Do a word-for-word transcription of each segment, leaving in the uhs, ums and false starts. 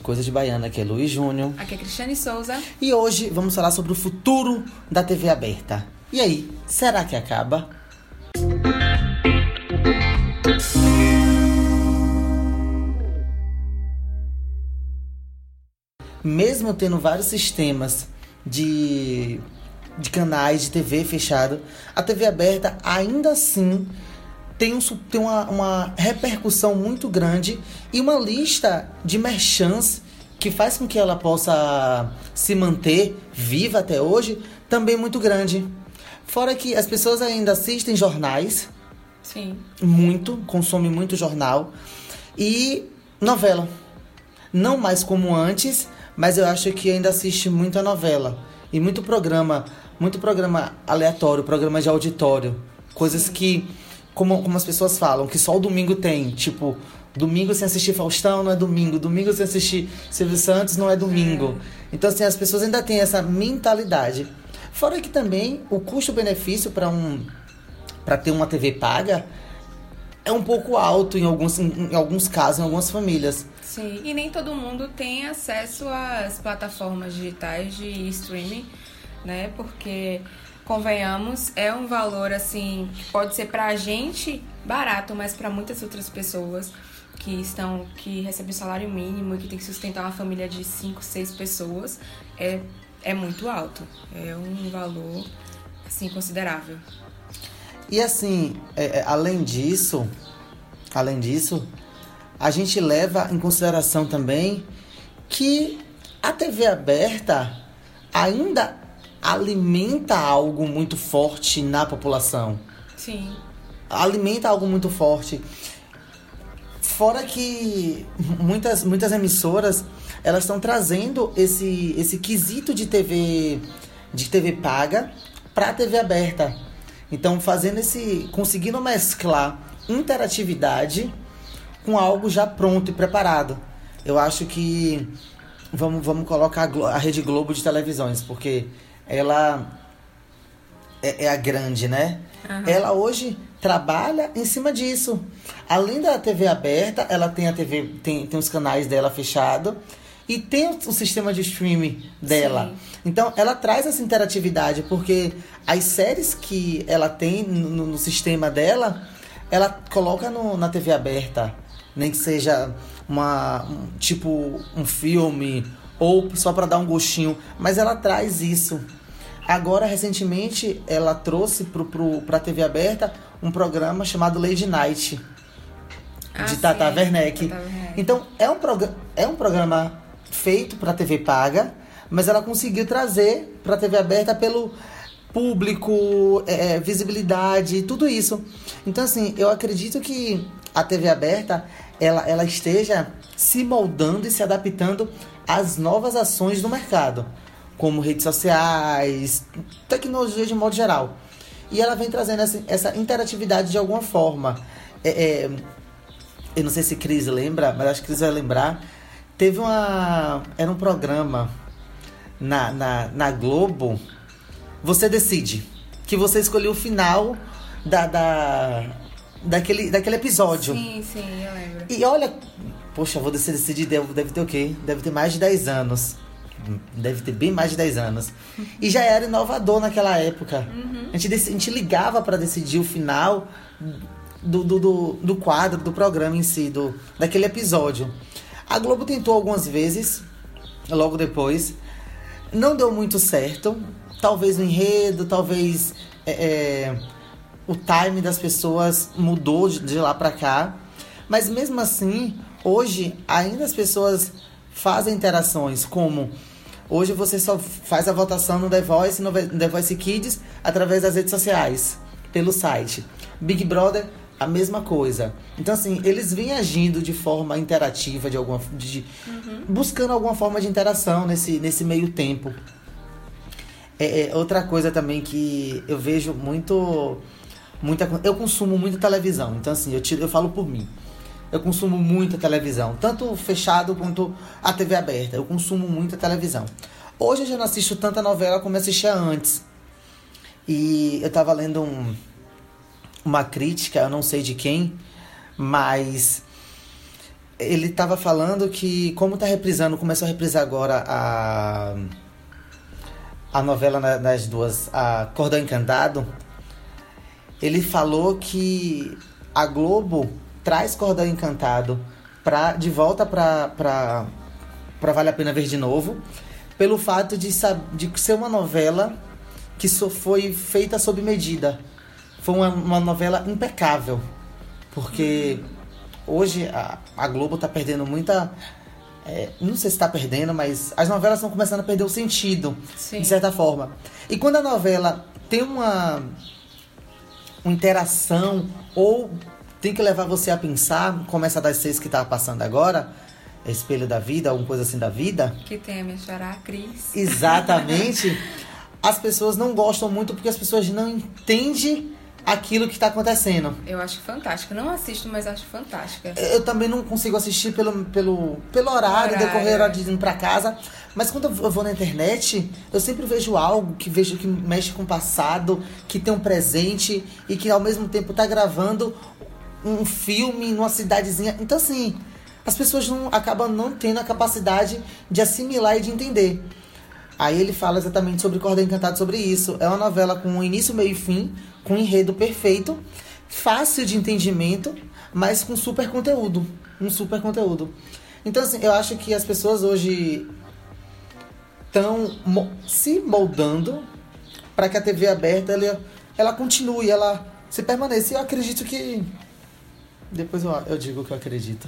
Coisas de Baiano, aqui é Luiz Júnior. Aqui é Cristiane Souza. E hoje vamos falar sobre o futuro da T V aberta. E aí, será que acaba? Mesmo tendo vários sistemas de, de canais de T V fechado, a T V aberta ainda assim tem, um, tem uma, uma repercussão muito grande e uma lista de merchants que faz com que ela possa se manter viva até hoje, também muito grande. Fora que as pessoas ainda assistem jornais. Sim. Muito, consomem muito jornal. E novela. Não mais como antes, mas eu acho que ainda assiste muito a novela. E muito programa, muito programa aleatório, programa de auditório. Coisas Sim. que... Como, como as pessoas falam, que só o domingo tem. Tipo, domingo sem assistir Faustão não é domingo. Domingo sem assistir Silvio Santos não é domingo. É. Então, assim, as pessoas ainda têm essa mentalidade. Fora que também o custo-benefício para um, para ter uma T V paga é um pouco alto em alguns, em, em alguns casos, em algumas famílias. Sim, e nem todo mundo tem acesso às plataformas digitais de streaming, né? Porque... Convenhamos, é um valor assim, pode ser pra gente barato, mas pra muitas outras pessoas que estão, que recebem salário mínimo e que tem que sustentar uma família de cinco, seis pessoas, é, é muito alto. É um valor, assim, considerável. E assim, é, além disso, além disso, a gente leva em consideração também que a T V aberta ainda... alimenta algo muito forte na população. Sim. Alimenta algo muito forte. Fora que muitas, muitas emissoras, elas estão trazendo esse, esse quesito de T V, de T V paga para a T V aberta. Então, fazendo esse, conseguindo mesclar interatividade com algo já pronto e preparado. Eu acho que vamos, vamos colocar a Rede Globo de televisões, porque... Ela é, é a grande, né? Uhum. Ela hoje trabalha em cima disso. Além da T V aberta, ela tem a T V, tem, tem os canais dela fechado e tem o, o sistema de streaming dela. Sim. Então, ela traz essa interatividade, porque as séries que ela tem no, no sistema dela, ela coloca no, na T V aberta. Nem que seja uma, um, tipo um filme... ou só para dar um gostinho, mas ela traz isso. Agora, recentemente, ela trouxe pro, pro, pra T V aberta um programa chamado Lady Night, ah, de Tata Werneck. Tata Werneck. Então, é um, prog- é um programa feito pra T V paga, mas ela conseguiu trazer pra T V aberta pelo público, é, visibilidade, tudo isso. Então, assim, eu acredito que a T V aberta, ela, ela esteja se moldando e se adaptando às novas ações do mercado, como redes sociais, tecnologia de modo geral. E ela vem trazendo essa, essa interatividade de alguma forma. É, é, eu não sei se Cris lembra, mas acho que Cris vai lembrar. Teve uma... Era um programa na, na, na Globo, Você Decide, que você escolheu o final da... da Daquele, daquele episódio. Sim, sim, eu lembro. E olha... Poxa, vou decidir, deve, deve ter o quê? Deve ter mais de dez anos. Deve ter bem mais de dez anos. E já era inovador naquela época. Uhum. A gente, a gente ligava pra decidir o final do, do, do, do quadro, do programa em si, do, daquele episódio. A Globo tentou algumas vezes, logo depois. Não deu muito certo. Talvez o enredo, talvez... É, é, o time das pessoas mudou de lá pra cá. Mas mesmo assim, hoje, ainda as pessoas fazem interações, como... Hoje você só faz a votação no The Voice, no The Voice Kids, através das redes sociais, pelo site. Big Brother, a mesma coisa. Então, assim, eles vêm agindo de forma interativa, de alguma, de, uhum. buscando alguma forma de interação nesse, nesse meio tempo. É, é, outra coisa também que eu vejo muito... Muita, eu consumo muita televisão, então assim, eu, tiro, eu falo por mim. Eu consumo muita televisão, tanto fechado quanto a T V aberta. Eu consumo muita televisão. Hoje eu já não assisto tanta novela como eu assistia antes. E eu tava lendo um, uma crítica, eu não sei de quem, mas ele tava falando que, como tá reprisando, começou a reprisar agora a, a novela na, nas duas, a Cordão Encantado, ele falou que a Globo traz Cordão Encantado pra, de volta pra, pra, pra Vale a Pena Ver de Novo, pelo fato de, de ser uma novela que só foi feita sob medida. Foi uma, uma novela impecável, porque hoje a, a Globo tá perdendo muita... É, não sei se tá perdendo, mas as novelas estão começando a perder o sentido, sim, de certa forma. E quando a novela tem uma, uma interação ou tem que levar você a pensar, como essa das seis que tá passando agora, Espelho da Vida, alguma coisa assim da vida... Que tem a me chorar a Cris. Exatamente. As pessoas não gostam muito porque as pessoas não entendem aquilo que está acontecendo. Eu acho fantástica. Não assisto, mas acho fantástica. Eu também não consigo assistir pelo, pelo, pelo horário, horário. decorrer de ir para casa. Mas quando eu vou na internet, eu sempre vejo algo que, vejo, que mexe com o passado, que tem um presente e que ao mesmo tempo está gravando um filme numa cidadezinha. Então, assim, as pessoas não, acabam não tendo a capacidade de assimilar e de entender. Aí ele fala exatamente sobre Cordão Encantado, sobre isso. É uma novela com início, meio e fim, com um enredo perfeito, fácil de entendimento, mas com super conteúdo. Um super conteúdo. Então, assim, eu acho que as pessoas hoje estão mo- se moldando para que a T V aberta ela, ela continue, ela se permaneça. E eu acredito que... Depois eu, eu digo que eu acredito.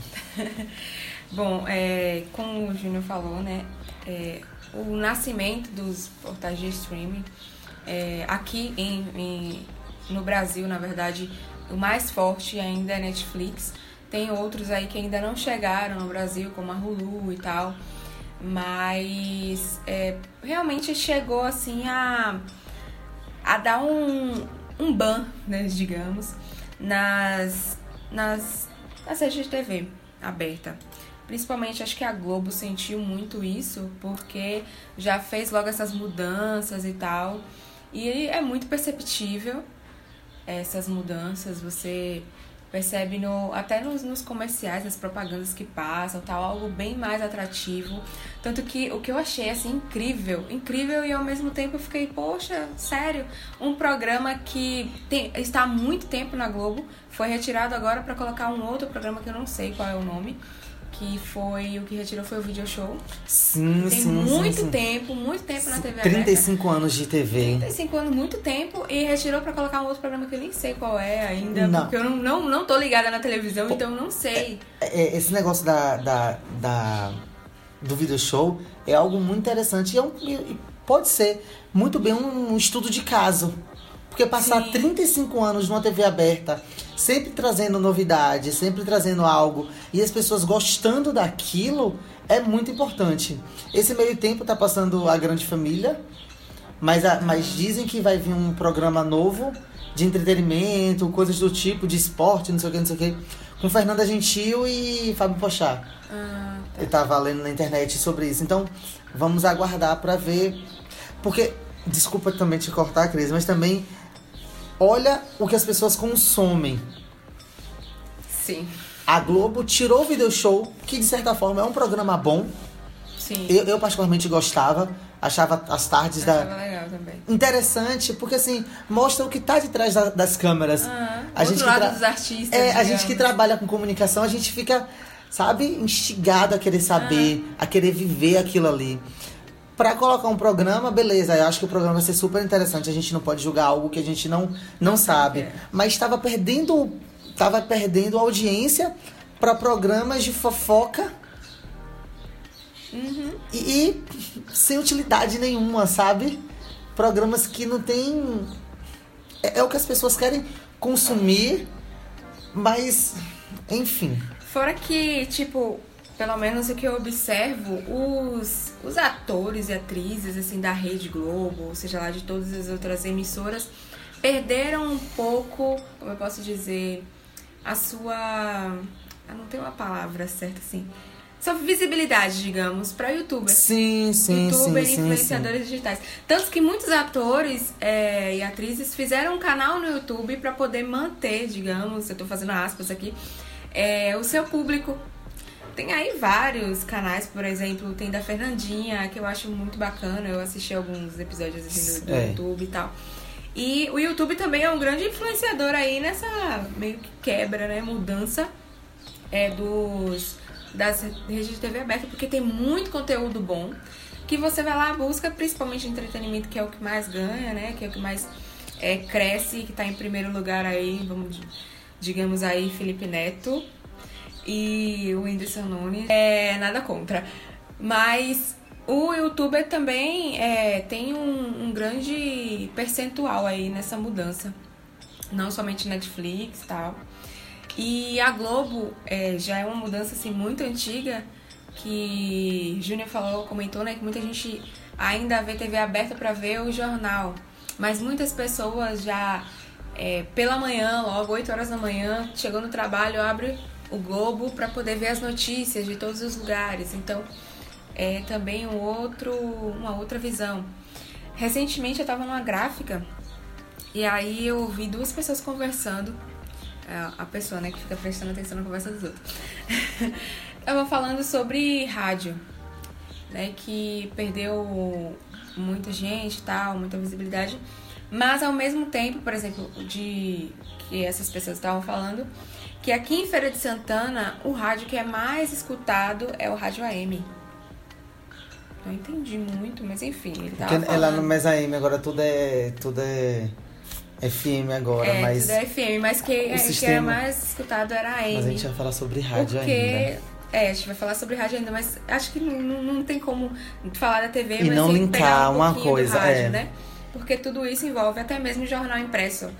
Bom, é, como o Júnior falou, né... É... O nascimento dos portais de streaming, é, aqui em, em, no Brasil, na verdade, o mais forte ainda é a Netflix. Tem outros aí que ainda não chegaram no Brasil, como a Hulu e tal. Mas é, realmente chegou assim a, a dar um, um ban, né, digamos, nas, nas, nas redes de T V aberta. Principalmente, acho que a Globo sentiu muito isso, porque já fez logo essas mudanças e tal. E é muito perceptível essas mudanças. Você percebe no, até nos, nos comerciais, nas propagandas que passam, tal, algo bem mais atrativo. Tanto que o que eu achei, assim, incrível. Incrível e, ao mesmo tempo, eu fiquei, poxa, sério? Um programa que tem, está há muito tempo na Globo, foi retirado agora para colocar um outro programa que eu não sei qual é o nome. Que foi, o que retirou foi o Video Show. Sim, Tem sim, muito sim, sim. tempo, muito tempo na T V trinta e cinco aberta. anos de T V. trinta e cinco anos, muito tempo. E retirou pra colocar um outro programa que eu nem sei qual é ainda. Não. Porque eu não, não, não tô ligada na televisão, Pô, então eu não sei. É, é, esse negócio da, da, da, do Video Show é algo muito interessante. E, é um, e pode ser muito bem um, um estudo de caso. Porque passar sim. trinta e cinco anos numa T V aberta, sempre trazendo novidade, sempre trazendo algo, e as pessoas gostando daquilo, é muito importante. Esse meio tempo tá passando A Grande Família, mas, a, mas dizem que vai vir um programa novo de entretenimento, coisas do tipo, de esporte, não sei o que, não sei o que, com Fernanda Gentil e Fábio Porchat. Ah, tá. Eu tava lendo na internet sobre isso. Então, vamos aguardar pra ver. Porque, desculpa também te cortar, Cris, mas também... Olha o que as pessoas consomem. Sim. A Globo tirou o Video Show, que de certa forma é um programa bom. Sim. Eu, eu particularmente gostava. Achava as tardes achava da... legal também. Interessante, porque assim, mostra o que tá de trás da, das câmeras. Uhum. A gente outro lado tra... dos artistas. É, digamos. A gente que trabalha com comunicação, a gente fica, sabe, instigado a querer saber, uhum. a querer viver aquilo ali. Pra colocar um programa, beleza, eu acho que o programa vai ser super interessante. A gente não pode julgar algo que a gente não, não sabe. É. Mas estava perdendo, estava perdendo audiência pra programas de fofoca. Uhum. E, e sem utilidade nenhuma, sabe? Programas que não tem... É, é o que as pessoas querem consumir, mas, enfim. Fora que, tipo... Pelo menos o que eu observo, os, os atores e atrizes assim, da Rede Globo, ou seja lá de todas as outras emissoras, perderam um pouco, como eu posso dizer, a sua... Eu não tenho uma palavra certa assim. Sua visibilidade, digamos, para youtubers. Sim, sim, YouTuber sim. Youtuber e influenciadores sim, sim. digitais. Tanto que muitos atores é, e atrizes fizeram um canal no YouTube para poder manter, digamos, eu tô fazendo aspas aqui, é, o seu público. Tem aí vários canais, por exemplo, tem da Fernandinha, que eu acho muito bacana. Eu assisti alguns episódios assim, do, é. do YouTube e tal. E o YouTube também é um grande influenciador aí nessa meio que quebra, né? Mudança é, dos, das redes de T V aberta, porque tem muito conteúdo bom que você vai lá, busca, principalmente entretenimento, que é o que mais ganha, né? Que é o que mais é, cresce, que tá em primeiro lugar aí, vamos, digamos aí, Felipe Neto e o Whindersson Nunes. É, nada contra. Mas o youtuber também é, tem um, um grande percentual aí nessa mudança. Não somente Netflix e tal. E a Globo é, já é uma mudança assim, muito antiga, que Júnior falou, comentou, né, que muita gente ainda vê T V aberta para ver o jornal, mas muitas pessoas já é, pela manhã, logo oito horas da manhã, chegou no trabalho, abre o Globo para poder ver as notícias de todos os lugares. Então é também um outro, uma outra visão. Recentemente eu estava numa gráfica e aí eu ouvi duas pessoas conversando, a pessoa, né, que fica prestando atenção na conversa dos outros. Estava falando sobre rádio, né, que perdeu muita gente e tal, muita visibilidade, mas ao mesmo tempo, por exemplo, de que essas pessoas estavam falando, que aqui em Feira de Santana, o rádio que é mais escutado é o rádio A M. Não entendi muito, mas enfim, ele tava falando. É lá no Mesa A M, agora tudo é... Tudo é... F M agora, é, mas... É, tudo F M, mas que era sistema... é mais escutado era A M. Mas a gente vai falar sobre rádio porque... ainda. É, a gente vai falar sobre rádio ainda, mas acho que não, não tem como falar da T V, e mas não linkar um uma coisa, rádio, é. né? Porque tudo isso envolve até mesmo jornal impresso.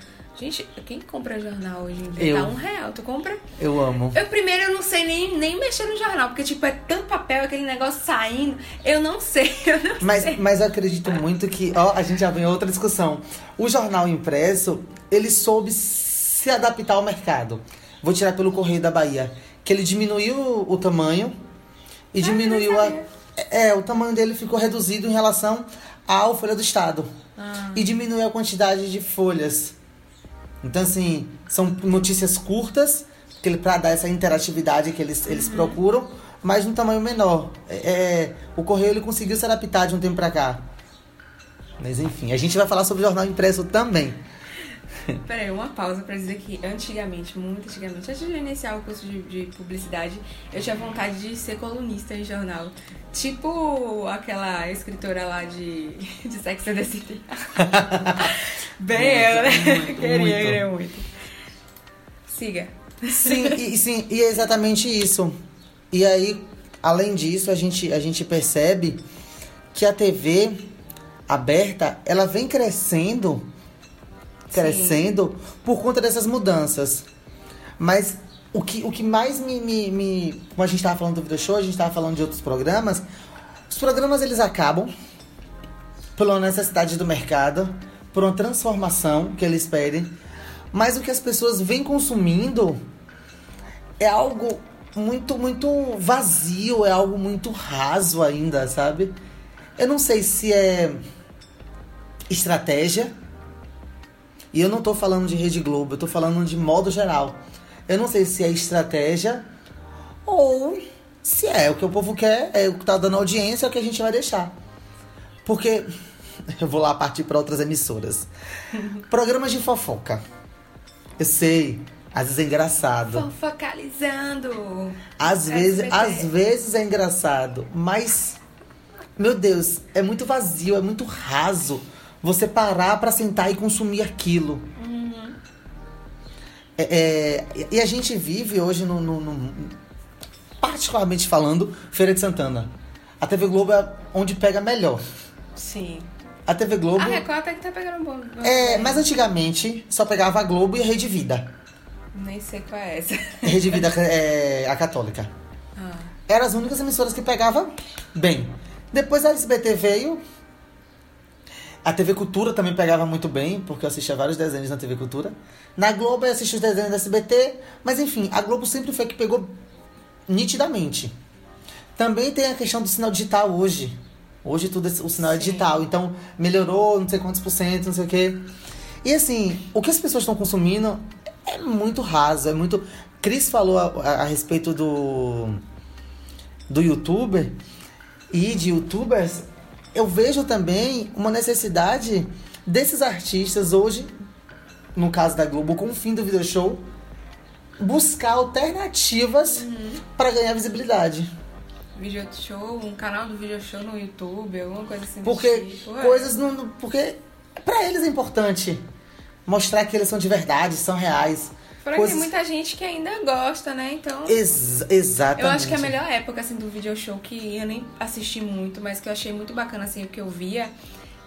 Gente, quem compra jornal hoje em dia? Tá um real, tu compra? Eu amo. Eu primeiro, eu não sei nem, nem mexer no jornal, porque tipo, é tanto papel, aquele negócio saindo, eu não sei, eu não mas, sei. Mas eu acredito muito que, ó, a gente já vem em outra discussão. O jornal impresso, ele soube se adaptar ao mercado. Vou tirar pelo Correio da Bahia, que ele diminuiu o tamanho e ah, diminuiu a... É, o tamanho dele ficou reduzido em relação ao Folha do Estado. Ah. E diminuiu a quantidade de folhas. Então, assim, são notícias curtas, que ele, pra dar essa interatividade que eles, eles uhum. procuram, mas num tamanho menor. É, o Correio, ele conseguiu se adaptar de um tempo pra cá. Mas, enfim, a gente vai falar sobre o jornal impresso também. Peraí, uma pausa pra dizer que antigamente, muito antigamente, antes de iniciar o curso de, de publicidade, eu tinha vontade de ser colunista em jornal. Tipo aquela escritora lá de, de Sex and the City. Bem eu, né? Muito, queria, muito. queria muito. Siga. Sim, e, sim, e é exatamente isso. E aí, além disso, a gente, a gente percebe que a T V aberta, ela vem crescendo... crescendo Sim. por conta dessas mudanças. Mas o que, o que mais me, me, me... Como a gente estava falando do Video Show, a gente estava falando de outros programas. Os programas, eles acabam por uma necessidade do mercado, por uma transformação que eles pedem. Mas o que as pessoas vêm consumindo é algo muito, muito vazio, é algo muito raso ainda, sabe? Eu não sei se é estratégia. E eu não tô falando de Rede Globo, eu tô falando de modo geral. Eu não sei se é estratégia ou se é o que o povo quer, é o que tá dando audiência, é o que a gente vai deixar. Porque, eu vou lá partir pra outras emissoras. Programas de fofoca. Eu sei, às vezes é engraçado. Fofocalizando. Às vezes, às vezes é engraçado, mas, meu Deus, é muito vazio, é muito raso. Você parar pra sentar e consumir aquilo. Uhum. É, é, e a gente vive hoje, no, no, no, particularmente falando, Feira de Santana. A T V Globo é onde pega melhor. Sim. A T V Globo... A Record até que tá pegando bom. É, mas antigamente só pegava a Globo e a Rede Vida. Nem sei qual é essa. Rede Vida, é, a católica. Ah. Eram as únicas emissoras que pegavam bem. Depois a S B T veio... A T V Cultura também pegava muito bem, porque eu assistia vários desenhos na T V Cultura. Na Globo eu assistia os desenhos da S B T, mas enfim, a Globo sempre foi a que pegou nitidamente. Também tem a questão do sinal digital hoje. Hoje tudo o sinal Sim. é digital, então melhorou não sei quantos por cento, não sei o quê. E assim, o que as pessoas estão consumindo é muito raso, é muito... Cris falou a, a, a respeito do... do youtuber e de youtubers, eu vejo também uma necessidade desses artistas hoje, no caso da Globo, com o fim do Video Show, buscar alternativas uhum. para ganhar visibilidade. Video Show, um canal do Video Show no YouTube, alguma coisa assim. Porque tipo, coisas é. não, porque pra eles é importante mostrar que eles são de verdade, são reais. Porque coisas... tem muita gente que ainda gosta, né? Então. Ex- exatamente. Eu acho que a melhor época assim do Video Show, que eu nem assisti muito, mas que eu achei muito bacana assim o que eu via,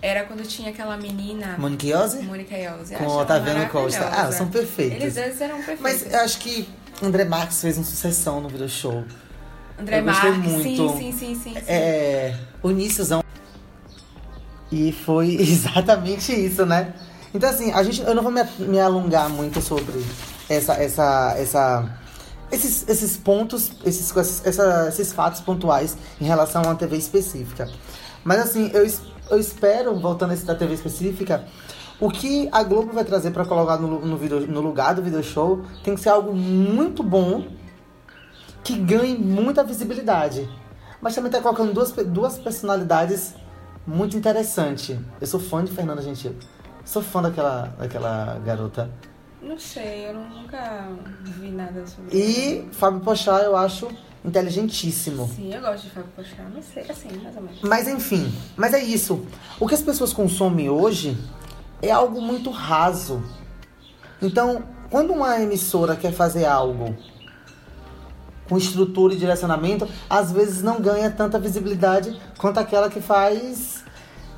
era quando tinha aquela menina. Mônica Iose? Mônica Iose. Com o Otaviano Costa. Ah, são perfeitos. Eles dois eram perfeitos. Mas eu acho que André Marques fez uma sucessão no Video Show. André eu gostei Marques, muito. Sim, sim, sim, sim. É, o iníciozão. E foi exatamente isso, né? Então, assim, a gente, eu não vou me, me alongar muito sobre essa, essa, essa, esses, esses pontos, esses, essa, esses fatos pontuais em relação a uma T V específica. Mas, assim, eu, eu espero, voltando a essa T V específica, o que a Globo vai trazer para colocar no, no, video, no lugar do Video Show tem que ser algo muito bom, que ganhe muita visibilidade. Mas também tá colocando duas, duas personalidades muito interessantes. Eu sou fã de Fernanda Gentil. Sou fã daquela, daquela garota. Não sei, eu nunca vi nada sobre ela. E Fábio Porchat eu acho inteligentíssimo. Sim, eu gosto de Fábio Porchat. Não sei, assim, mais ou menos. Mas enfim, mas é isso. O que as pessoas consomem hoje é algo muito raso. Então, quando uma emissora quer fazer algo com estrutura e direcionamento, às vezes não ganha tanta visibilidade quanto aquela que faz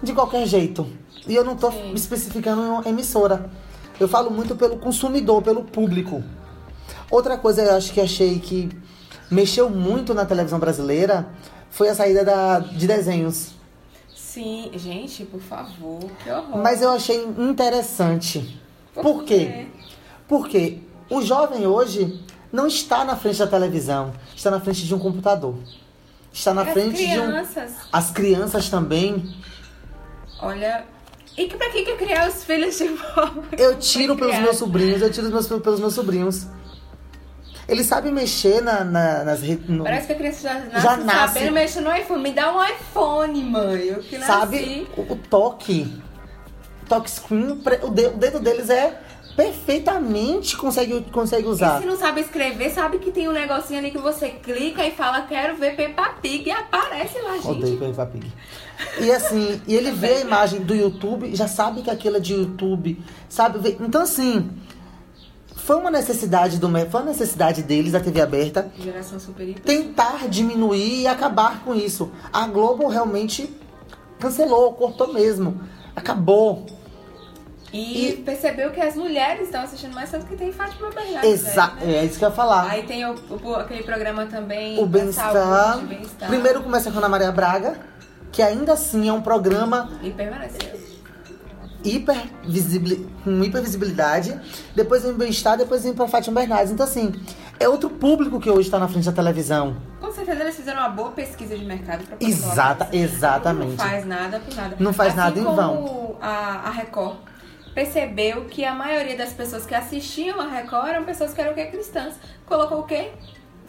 de qualquer jeito. E eu não tô Sim. especificando uma emissora. Eu falo muito pelo consumidor, pelo público. Outra coisa eu acho que achei que mexeu muito na televisão brasileira foi a saída da, de desenhos. Sim, gente, por favor, que horror. Mas eu achei interessante. Por, por quê? Por quê? Porque o jovem hoje não está na frente da televisão, está na frente de um computador. Está na As frente crianças. de um... As crianças também. Olha, e pra que eu criar os filhos de povo? Eu tiro pelos meus sobrinhos, eu tiro meus, pelos meus sobrinhos. Eles sabem mexer na, na, nas redes... No... Parece que a criança já nasce, já nasce. sabendo mexer no iPhone. Me dá um iPhone, mãe. Eu que nasci. Sabe, o, o toque, toque screen, o dedo deles é... perfeitamente consegue, consegue usar. E se não sabe escrever, sabe que tem um negocinho ali que você clica e fala, quero ver Peppa Pig, e aparece lá, gente. Odeio Peppa Pig. E assim, e ele vê a imagem do YouTube, já sabe que aquilo é de YouTube, sabe? Ver. Então assim, foi uma necessidade do foi uma necessidade deles, da T V aberta, geração super hiper, tentar diminuir e acabar com isso. A Globo realmente cancelou, cortou mesmo, acabou. E, e percebeu que as mulheres estão assistindo mais, tanto que tem Fátima Bernardes. Exato, né? É isso que eu ia falar. Aí tem o, o, aquele programa também... O Bem-Estar. Bem-Estar. Primeiro começa com a Ana Maria Braga, que ainda assim é um programa... E permanece. Hiper visibil... Com hipervisibilidade. Depois vem o Bem-Estar, depois vem pra Fátima Bernardes. Então assim, é outro público que hoje está na frente da televisão. Com certeza eles fizeram uma boa pesquisa de mercado pra... Exata, exatamente. Não faz nada por nada. Não faz assim nada em vão. Assim como a, a Record... percebeu que a maioria das pessoas que assistiam a Record eram pessoas que eram o quê? Cristãs. Colocou o quê?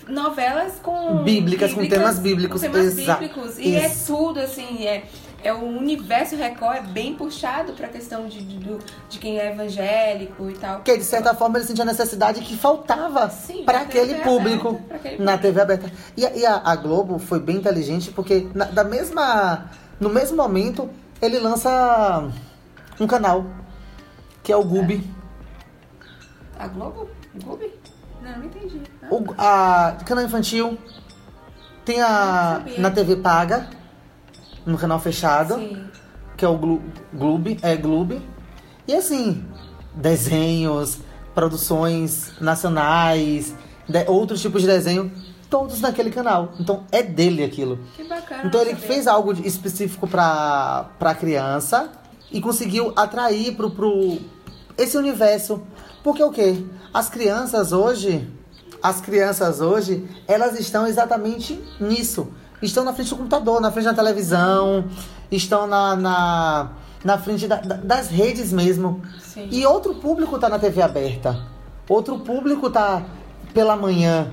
Novelas com... Bíblicas, bíblicas com temas bíblicos. Com temas Exa- bíblicos. E isso. É tudo, assim, é, é o universo Record, é bem puxado pra questão de, de, de quem é evangélico e tal. Que, de certa forma, ele sentia a necessidade que faltava Sim, pra, aquele público, aberta, pra aquele público na T V aberta. E, e a, a Globo foi bem inteligente, porque na, da mesma, no mesmo momento, ele lança um canal. Que é o Gloob. A Globo? Gloob? Não, não entendi. O, a canal infantil. Tem a... na T V paga. No canal fechado. Sim. Que é o Gloob. É Gloob. E assim, desenhos, produções nacionais, de, outros tipos de desenho. Todos naquele canal. Então é dele aquilo. Que bacana. Então ele saber. fez algo específico pra, pra criança. E conseguiu atrair pro, pro esse universo. Porque o quê? As crianças hoje, as crianças hoje, elas estão exatamente nisso. Estão na frente do computador, na frente da televisão, estão na, na, na frente da, da, das redes mesmo. Sim. E outro público tá na T V aberta. Outro público tá pela manhã.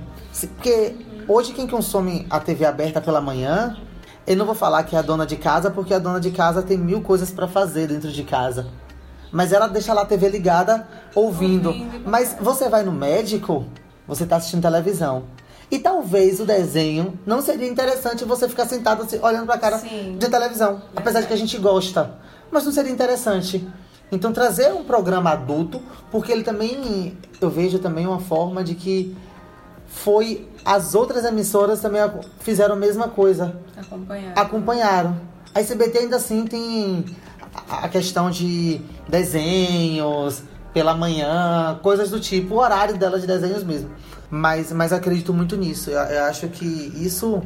Porque Hoje, quem consome a T V aberta pela manhã, eu não vou falar que é a dona de casa, porque a dona de casa tem mil coisas pra fazer dentro de casa. Mas ela deixa lá a T V ligada, ouvindo. ouvindo. Mas você vai no médico, você tá assistindo televisão. E talvez o desenho não seria interessante você ficar sentado assim, olhando pra cara Sim. de televisão. Apesar de que a gente gosta. Mas não seria interessante. Então trazer um programa adulto, porque ele também... Eu vejo também uma forma de que foi... As outras emissoras também fizeram a mesma coisa. Acompanharam. Acompanharam. A S B T ainda assim tem a questão de desenhos, pela manhã, coisas do tipo. O horário dela de desenhos mesmo. Mas, mas acredito muito nisso. Eu, eu acho que isso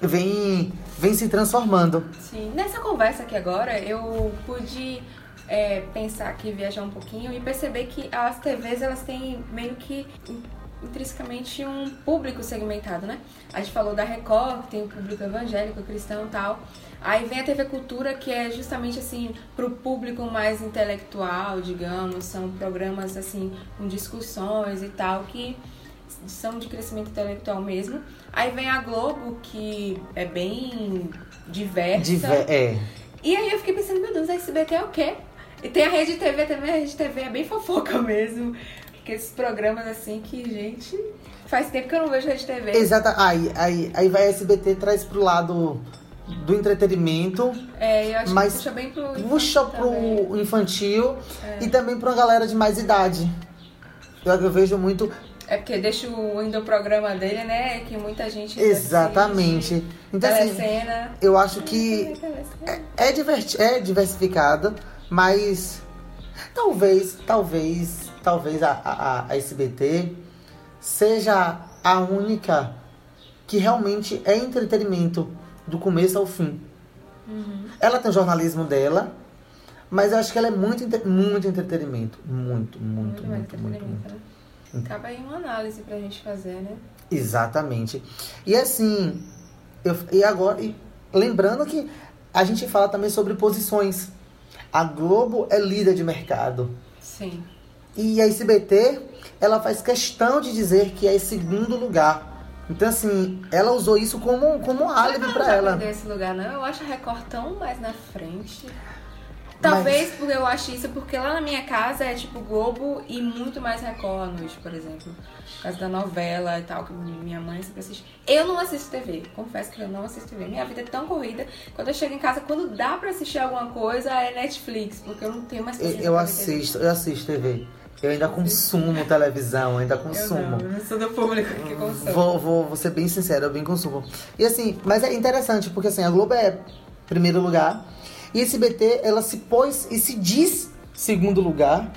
vem, vem se transformando. Sim. Nessa conversa aqui agora, eu pude é, pensar aqui, viajar um pouquinho e perceber que as T Vs, elas têm meio que intrinsecamente um público segmentado, né? A gente falou da Record, que tem o público evangélico, cristão e tal. Aí vem a T V Cultura, que é justamente assim, pro público mais intelectual, digamos. São programas assim, com discussões e tal, que são de crescimento intelectual mesmo. Aí vem a Globo, que é bem diversa. Diver- é. E aí eu fiquei pensando, meu Deus, a S B T é o quê? E tem a RedeTV também, a RedeTV é bem fofoca mesmo. Porque esses programas assim que, gente, faz tempo que eu não vejo RedeTV. Exato. Aí, aí, aí vai a S B T, traz pro lado do entretenimento. É, eu acho mas que puxa bem pro infantil. Puxa também. pro infantil é. E também pra uma galera de mais idade. Eu, eu vejo muito... É porque deixa o endograma dele, né? Que muita gente... Exatamente. Assiste, então, telecena. Assim, eu acho que é, é, diverti- é diversificado, mas talvez, talvez... Talvez a, a, a S B T seja a única que realmente é entretenimento do começo ao fim. Uhum. Ela tem o jornalismo dela, mas eu acho que ela é muito, muito entretenimento. Muito, muito, muito, muito, muito, muito, muito. Acaba aí uma análise pra gente fazer, né? Exatamente. E assim, eu, e agora, e lembrando que a gente fala também sobre posições. A Globo é líder de mercado. Sim. E a S B T, ela faz questão de dizer que é em segundo lugar. Então, assim, ela usou isso como, como um álibi pra ela. Não perdeu esse lugar, não. Eu acho a Record tão mais na frente. Talvez porque eu acho isso, porque lá na minha casa é tipo Globo e muito mais Record à noite, por exemplo. Por causa da novela e tal, que minha mãe sempre assiste. Eu não assisto T V, confesso que eu não assisto T V. Minha vida é tão corrida. Quando eu chego em casa, quando dá pra assistir alguma coisa, é Netflix, porque eu não tenho mais paciência. Eu, eu assisto, T V. eu assisto T V. Eu ainda consumo televisão, ainda consumo. Eu não, eu sou do público que consome. Vou, vou, vou ser bem sincero, eu bem consumo. E assim, mas é interessante, porque assim, a Globo é primeiro lugar. E a S B T, ela se pôs e se diz segundo lugar.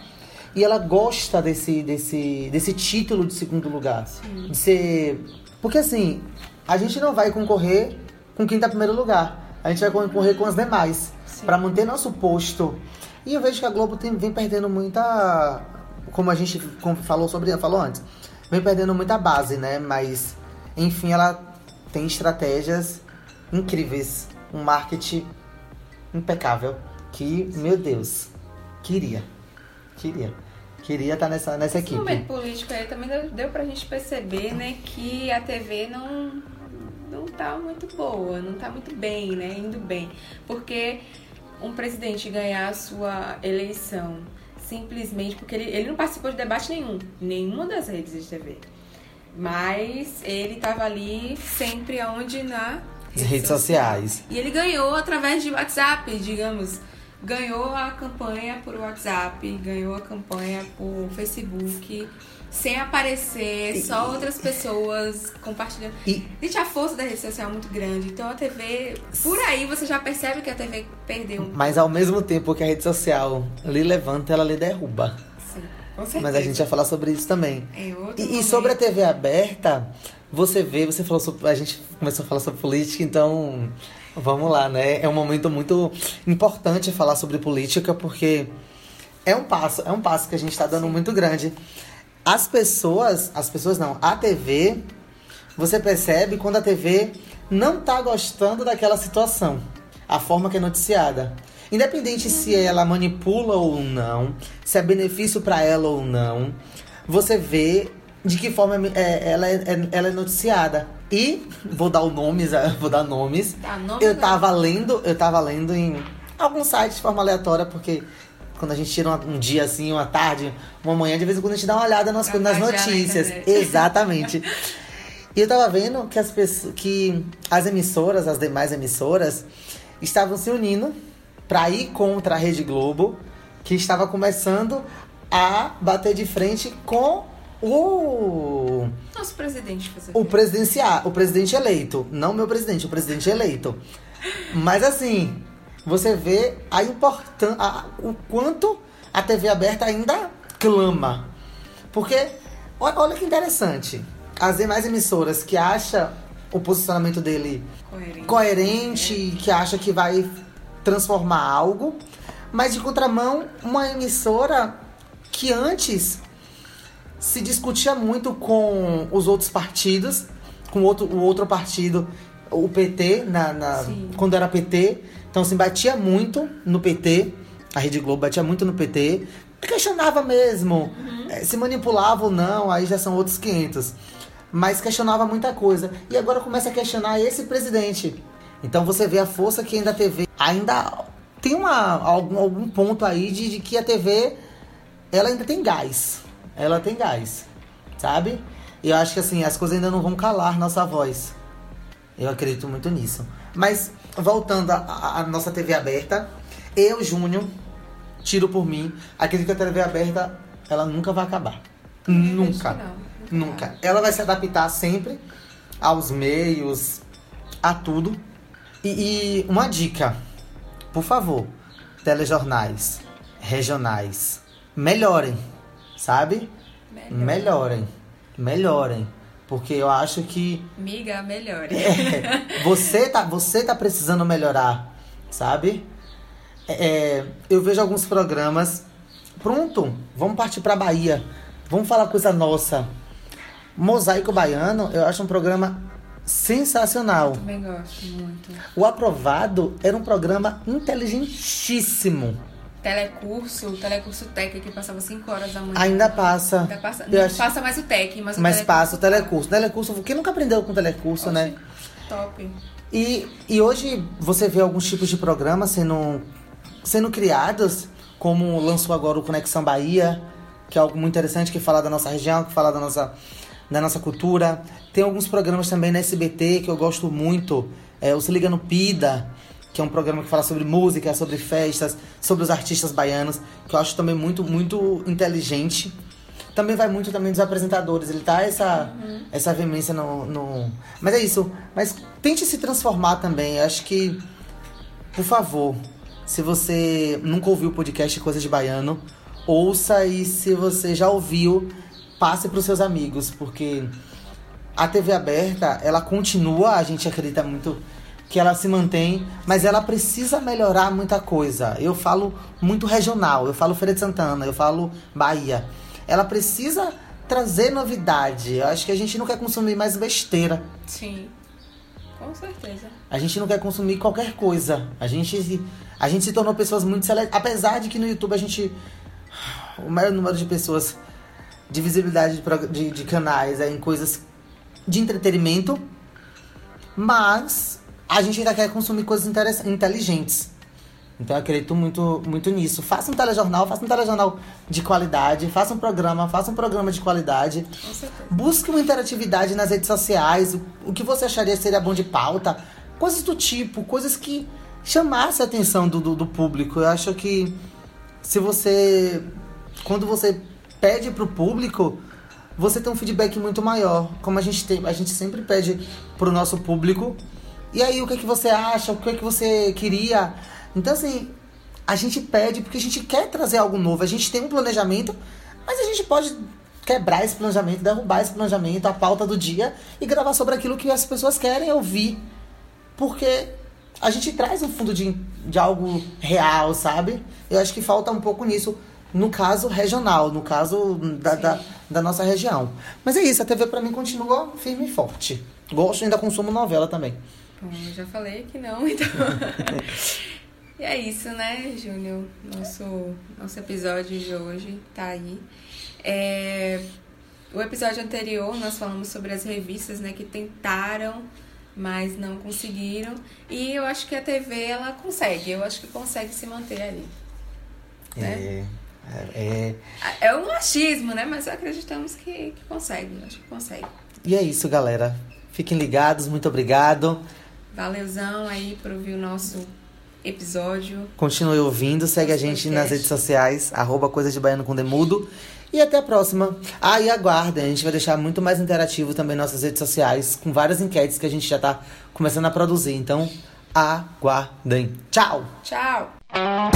E ela gosta desse, desse, desse título de segundo lugar. Sim. De ser... Porque assim, a gente não vai concorrer com quem tá em primeiro lugar. A gente vai concorrer com as demais. Sim. Pra manter nosso posto. E eu vejo que a Globo tem, vem perdendo muita... Como a gente como falou sobre falou antes, vem perdendo muita base, né? Mas, enfim, ela tem estratégias incríveis. Um marketing impecável. Que, meu Deus, queria. Queria. Queria estar nessa, nessa equipe. Esse momento político aí também deu, deu pra gente perceber, né? Que a T V não, não tá muito boa, não tá muito bem, né? Indo bem. Porque um presidente ganhar a sua eleição... Simplesmente porque ele, ele não participou de debate nenhum, nenhuma das redes de T V. Mas ele estava ali sempre onde na... As redes, redes sociais. sociais. E ele ganhou através de WhatsApp, digamos. Ganhou a campanha por WhatsApp, ganhou a campanha por Facebook, sem aparecer, só outras pessoas compartilhando. E... Gente, a força da rede social é muito grande. Então a T V, por aí você já percebe que a T V perdeu. Mas ao mesmo tempo que a rede social lhe levanta, ela lhe derruba. Sim, com certeza. Mas a gente vai falar sobre isso também. É outro e, e sobre a T V aberta, você vê, você falou sobre, a gente começou a falar sobre política, então... Vamos lá, né? É um momento muito importante falar sobre política, porque é um passo, é um passo que a gente está dando muito grande. As pessoas, as pessoas não, a T V, você percebe quando a T V não está gostando daquela situação, a forma que é noticiada. Independente se ela manipula ou não, se é benefício para ela ou não, você vê de que forma é, ela, é, ela é noticiada. E vou dar o nomes, vou dar nomes. Tá, nome eu tava não. lendo, eu tava lendo em alguns sites de forma aleatória, porque quando a gente tira um, um dia assim, uma tarde, uma manhã, de vez em quando a gente dá uma olhada nas, nas notícias. Exatamente. E eu tava vendo que as, pessoas, que as emissoras, as demais emissoras, estavam se unindo pra ir contra a Rede Globo, que estava começando a bater de frente com o... Nosso presidente. Fazer o, presidenciar, o presidente eleito. Não meu presidente, o presidente eleito. Mas assim, você vê a importância, o quanto a T V aberta ainda clama. Porque, olha, olha que interessante. As demais emissoras que acham o posicionamento dele coerente, coerente é. que acham que vai transformar algo. Mas de contramão, uma emissora que antes se discutia muito com os outros partidos, com outro, o outro partido, o P T, na, na, quando era P T. Então se batia muito no P T, a Rede Globo batia muito no P T. Questionava mesmo, uhum. se manipulava ou não, aí já são outros quinhentos. Mas questionava muita coisa. E agora começa a questionar esse presidente. Então você vê a força que ainda a T V... Ainda tem uma, algum, algum ponto aí de, de que a T V... Ela ainda tem gás. Ela tem gás. Sabe? E eu acho que assim, as coisas ainda não vão calar nossa voz. Eu acredito muito nisso. Mas voltando à nossa T V aberta... Eu, Júnior, tiro por mim... Acredito que a T V aberta... Ela nunca vai acabar. Eu nunca. Nunca. Ela vai se adaptar sempre aos meios, a tudo. E, e uma dica, por favor, telejornais regionais, melhorem, sabe? Melhorem. Melhorem. Melhorem. Porque eu acho que... Miga, melhore. É, você, tá, você tá precisando melhorar, sabe? É, eu vejo alguns programas... Pronto, vamos partir pra Bahia. Vamos falar coisa nossa. Mosaico Baiano, eu acho um programa sensacional. Eu também gosto muito. O Aprovado era um programa inteligentíssimo. Telecurso, o Telecurso Tec, que passava cinco horas da manhã. Ainda passa. Ainda passa, não, acho... passa mais o Tec, mas o Mas telecurso. passa o Telecurso. Telecurso, quem nunca aprendeu com o Telecurso, Oxe, né? Top. E, e hoje você vê alguns tipos de programas sendo, sendo criados, como lançou agora o Conexão Bahia, que é algo muito interessante, que fala da nossa região, que fala da nossa... da nossa cultura. Tem alguns programas também na S B T que eu gosto muito. É, o Se Liga no Pida, que é um programa que fala sobre música, sobre festas, sobre os artistas baianos, que eu acho também muito, muito inteligente. Também vai muito também dos apresentadores. Ele tá essa, uhum. essa veemência no, no... Mas é isso. Mas tente se transformar também. Eu acho que, por favor, se você nunca ouviu o podcast Coisas de Baiano, ouça, e se você já ouviu, passe para os seus amigos, porque a T V aberta, ela continua, a gente acredita muito que ela se mantém, mas ela precisa melhorar muita coisa. Eu falo muito regional, eu falo Feira de Santana, eu falo Bahia. Ela precisa trazer novidade. Eu acho que a gente não quer consumir mais besteira. Sim, com certeza. A gente não quer consumir qualquer coisa. A gente, a gente se tornou pessoas muito seletivas, apesar de que no YouTube a gente... O maior número de pessoas... de visibilidade de, de, de canais, é, em coisas de entretenimento, mas a gente ainda quer consumir coisas inteligentes. Então eu acredito muito, muito nisso. Faça um telejornal, faça um telejornal de qualidade, faça um programa, faça um programa de qualidade. Busque uma interatividade nas redes sociais, o, o que você acharia seria bom de pauta, coisas do tipo, coisas que chamassem a atenção do, do, do público. Eu acho que se você, quando você pede pro público, você tem um feedback muito maior. Como a gente tem, a gente sempre pede pro nosso público. E aí, o que é que você acha? O que é que você queria? Então, assim, a gente pede porque a gente quer trazer algo novo. A gente tem um planejamento, mas a gente pode quebrar esse planejamento, derrubar esse planejamento, a pauta do dia, e gravar sobre aquilo que as pessoas querem ouvir. Porque a gente traz um fundo de, de algo real, sabe? Eu acho que falta um pouco nisso. No caso regional, no caso da, da, da nossa região. Mas é isso, a T V pra mim continua firme e forte. Gosto, ainda consumo novela também. Bom, eu já falei que não, então... E é isso, né, Júnior? Nosso, nosso episódio de hoje tá aí. É... O episódio anterior nós falamos sobre as revistas, né, que tentaram, mas não conseguiram. E eu acho que a T V, ela consegue. Eu acho que consegue se manter ali. Né? É... É... é um machismo, né? Mas acreditamos que, que consegue, acho que consegue. E é isso, galera. Fiquem ligados, muito obrigado. Valeuzão aí por ouvir o nosso episódio. Continue ouvindo, segue a gente podcast. Nas redes sociais, arroba Coisas de Baiano com Demudo. E até a próxima. Ah, e aguardem, a gente vai deixar muito mais interativo também nossas redes sociais, com várias enquetes que a gente já tá começando a produzir. Então, aguardem. Tchau! Tchau!